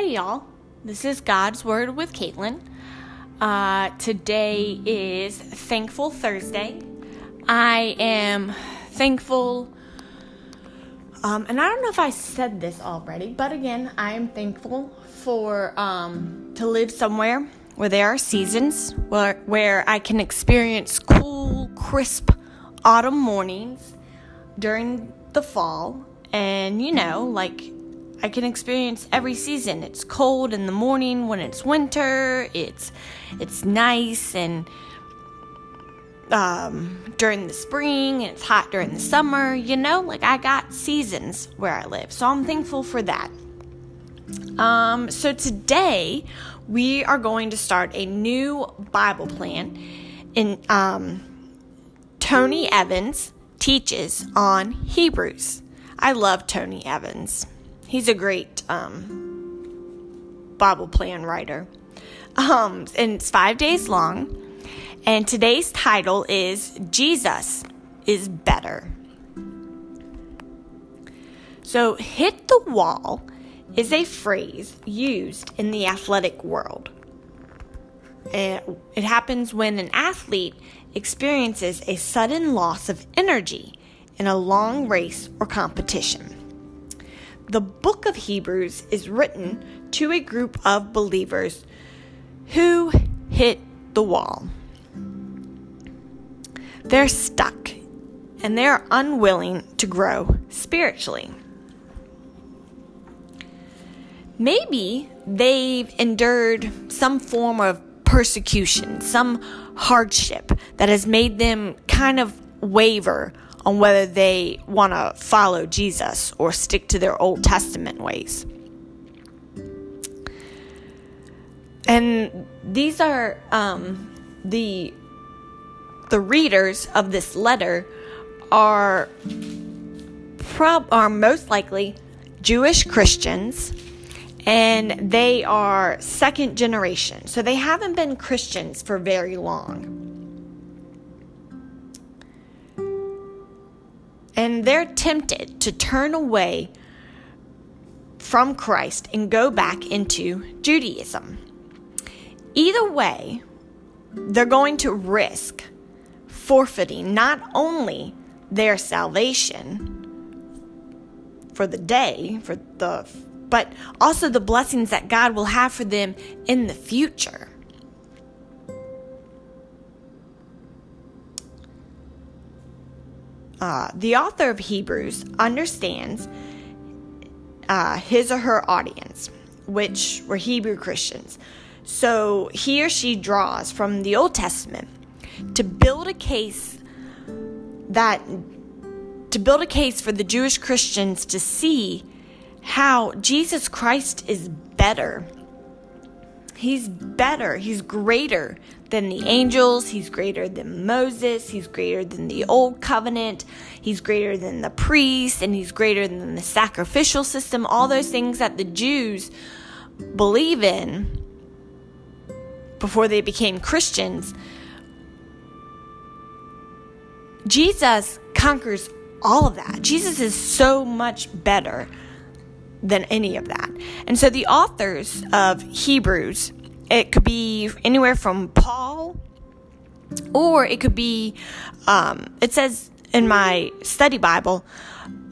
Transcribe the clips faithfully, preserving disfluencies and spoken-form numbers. Hey y'all, this is God's Word with Caitlin. Uh, today is Thankful Thursday. I am thankful, um, and I don't know if I said this already, but again, I am thankful for um, to live somewhere where there are seasons, where, where I can experience cool, crisp autumn mornings during the fall, and you know, like, I can experience every season. It's cold in the morning when it's winter. It's it's nice and um, during the spring. And it's hot during the summer. You know, like I got seasons where I live. So I'm thankful for that. Um, so today we are going to start a new Bible plan. In um, Tony Evans teaches on Hebrews. I love Tony Evans. He's a great um, Bible plan writer. Um, and it's five days long. And today's title is Jesus is Better. So, hit the wall is a phrase used in the athletic world. It, it happens when an athlete experiences a sudden loss of energy in a long race or competition. The book of Hebrews is written to a group of believers who hit the wall. They're stuck and they're unwilling to grow spiritually. Maybe they've endured some form of persecution, some hardship that has made them kind of waver on whether they want to follow Jesus or stick to their Old Testament ways. And these are um, the the readers of this letter are prob- are most likely Jewish Christians, and they are second generation. So they haven't been Christians for very long. And they're tempted to turn away from Christ and go back into Judaism. Either way, they're going to risk forfeiting not only their salvation for the day, for the, but also the blessings that God will have for them in the future. Uh, the author of Hebrews understands uh, his or her audience, which were Hebrew Christians. So he or she draws from the Old Testament to build a case that to build a case for the Jewish Christians to see how Jesus Christ is better. He's better. He's greater than the angels. He's greater than Moses. He's greater than the old covenant. He's greater than the priests, and he's greater than the sacrificial system. All those things that the Jews believe in before they became Christians. Jesus conquers all of that. Jesus is so much better than any of that. And so the authors of Hebrews, it could be anywhere from Paul, or it could be, um, it says in my study Bible,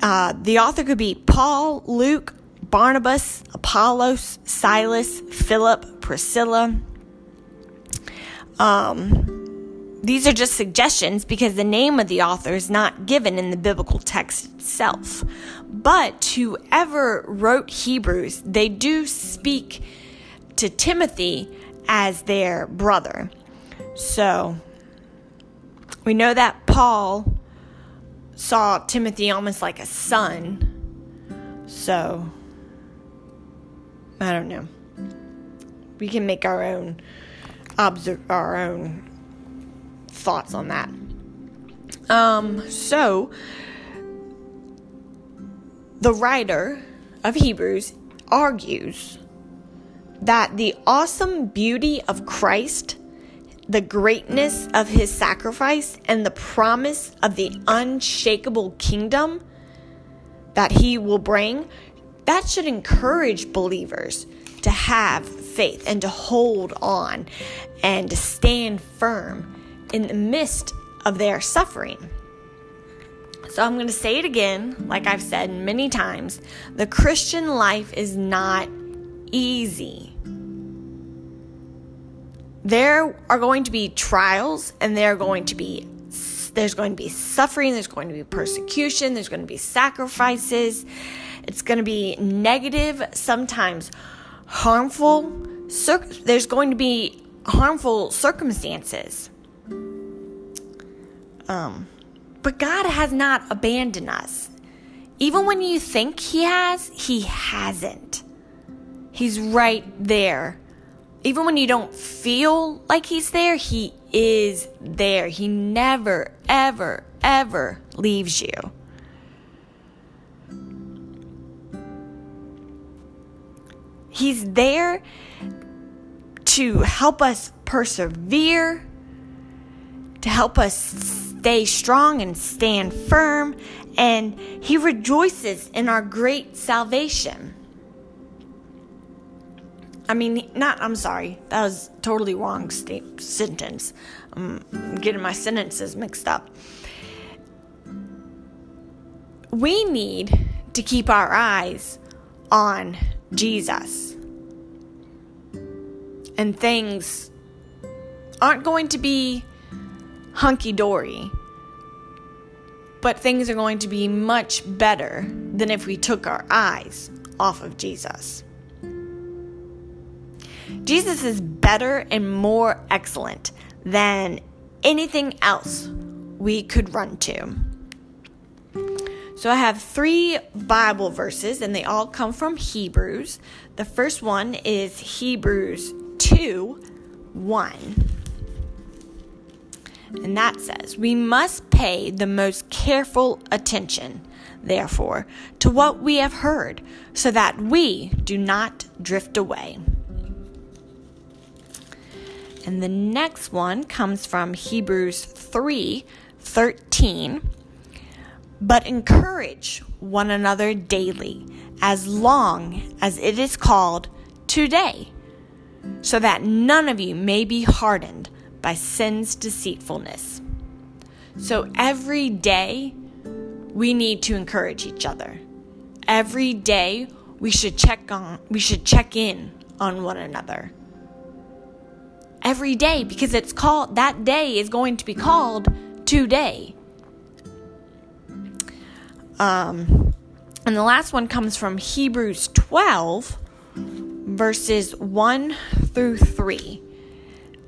uh, the author could be Paul, Luke, Barnabas, Apollos, Silas, Philip, Priscilla. Um, these are just suggestions because the name of the author is not given in the biblical text itself. But whoever wrote Hebrews, they do speak to Timothy as their brother. So we know that Paul saw Timothy almost like a son. So I don't know. We can make our own observe our own thoughts on that. Um. So. The writer of Hebrews argues that the awesome beauty of Christ, the greatness of his sacrifice, and the promise of the unshakable kingdom that he will bring, that should encourage believers to have faith and to hold on and to stand firm in the midst of their suffering. So I'm going to say it again, like I've said many times, the Christian life is not easy. There are going to be trials, and there are going to be there's going to be suffering, there's going to be persecution, there's going to be sacrifices. It's going to be negative, sometimes harmful. Cir- there's going to be harmful circumstances. Um, but God has not abandoned us. Even when you think He has, He hasn't. He's right there. Even when you don't feel like He's there, He is there. He never, ever, ever leaves you. He's there to help us persevere, to help us stay strong and stand firm, and He rejoices in our great salvation. I mean, not, I'm sorry, that was a totally wrong st- sentence. I'm getting my sentences mixed up. We need to keep our eyes on Jesus. And things aren't going to be hunky-dory, but things are going to be much better than if we took our eyes off of Jesus. Jesus is better and more excellent than anything else we could run to. So I have three Bible verses, and they all come from Hebrews. The first one is Hebrews two one. And that says, "We must pay the most careful attention, therefore, to what we have heard, so that we do not drift away." And the next one comes from Hebrews three thirteen. "But encourage one another daily, as long as it is called today, so that none of you may be hardened by sin's deceitfulness." So every day, we need to encourage each other. Every day, we should check on, we should check in on one another. Every day, because it's called, that day is going to be called today. Um, and the last one comes from Hebrews twelve, verses one through three.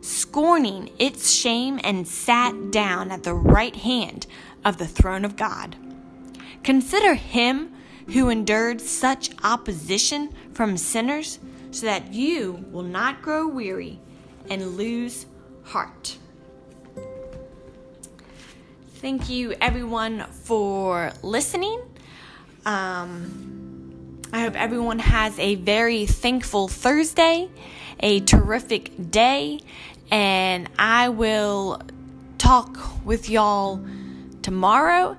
scorning its shame, and sat down at the right hand of the throne of God. Consider Him who endured such opposition from sinners, so that you will not grow weary and lose heart." Thank you, everyone, for listening. Um, I hope everyone has a very thankful Thursday, a terrific day, and I will talk with y'all tomorrow.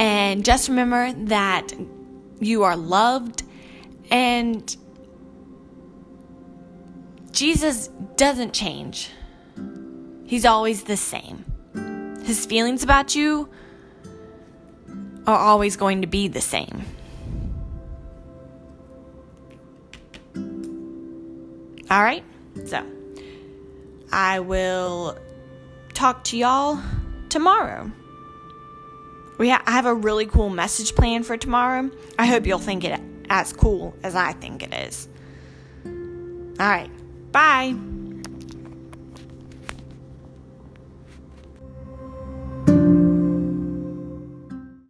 And just remember that you are loved, and Jesus doesn't change. He's always the same. His feelings about you are always going to be the same. All right? So, I will talk to y'all tomorrow. We ha- I have a really cool message planned for tomorrow. I hope you'll think it as cool as I think it is. All right. Bye.